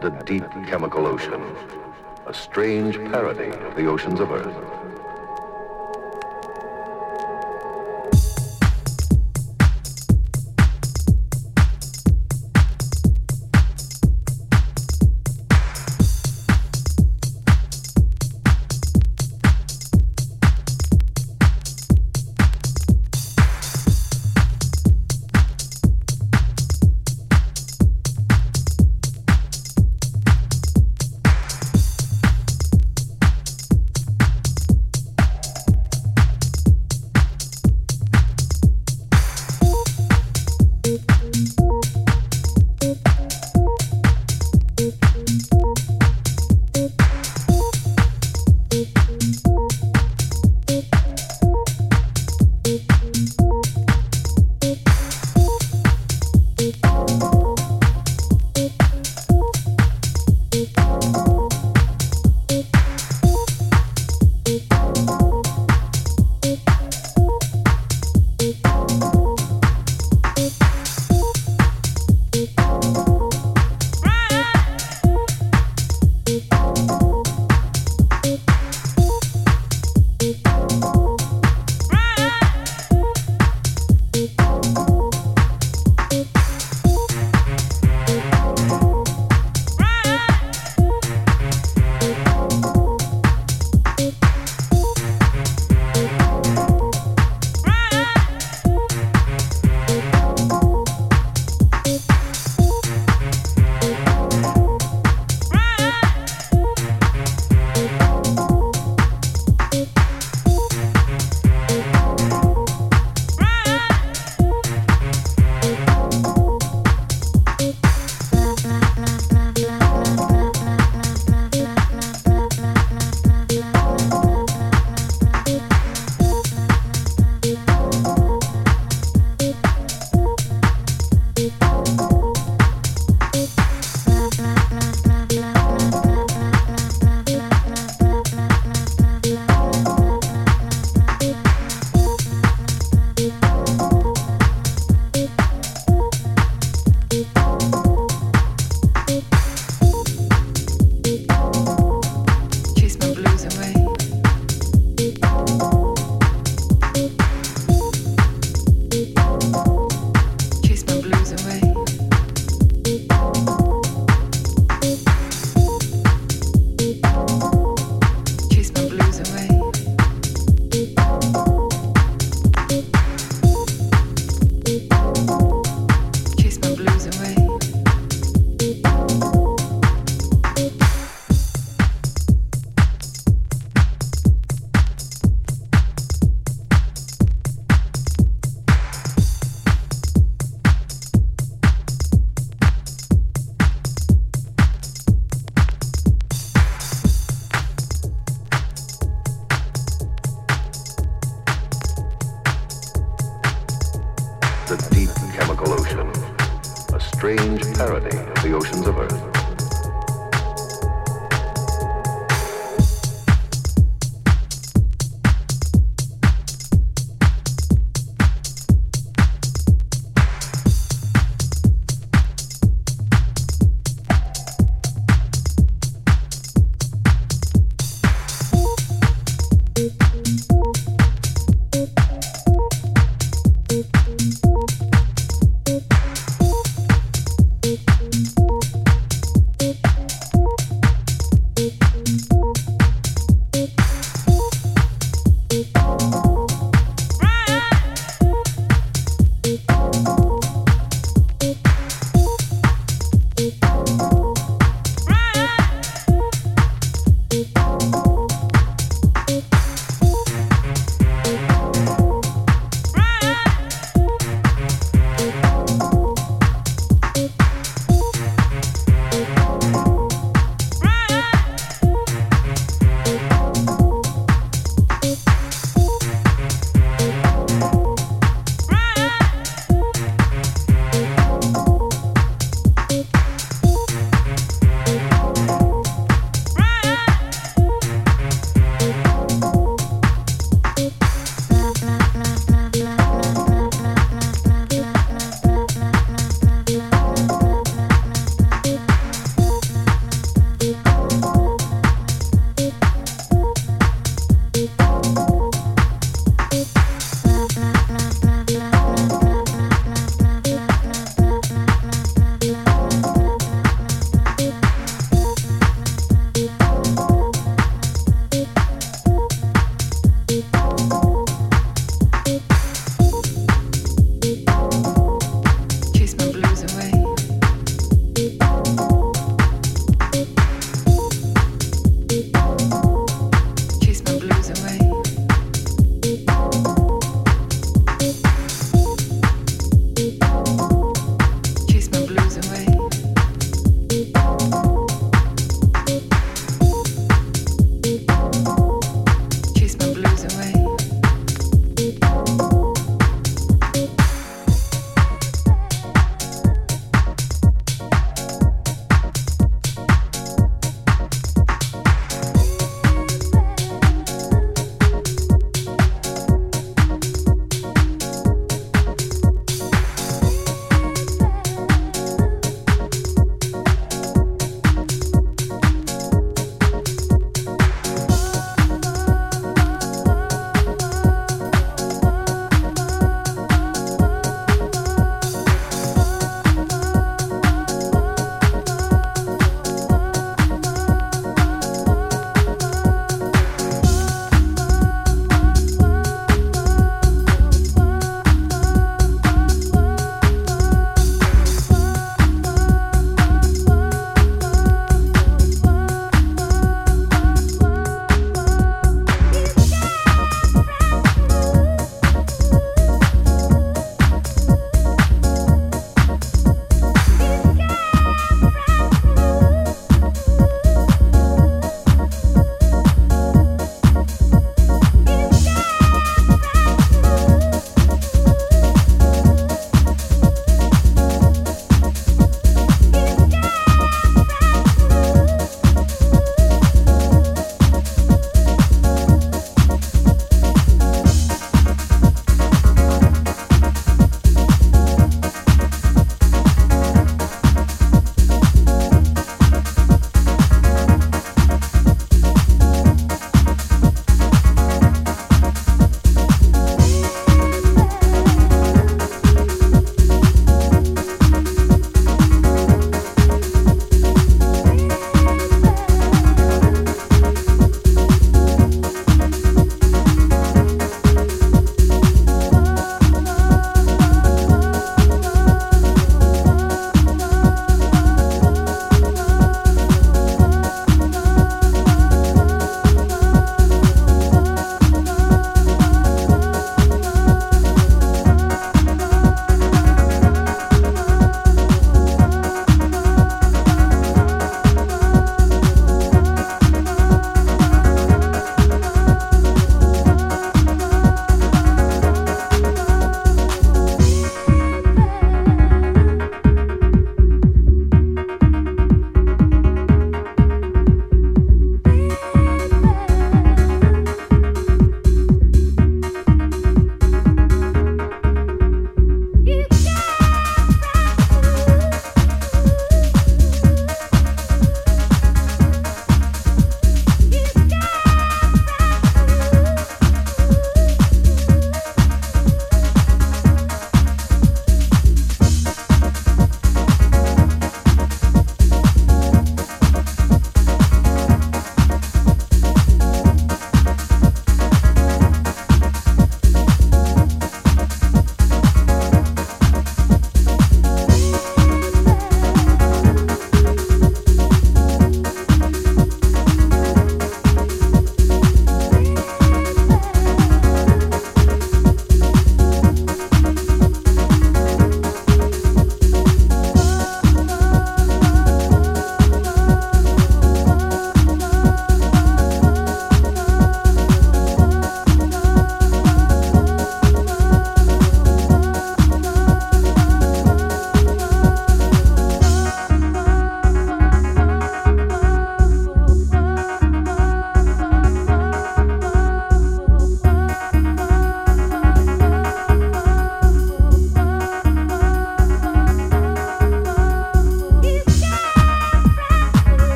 the deep chemical ocean, a strange parody of the oceans of Earth.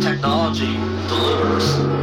technology delivers.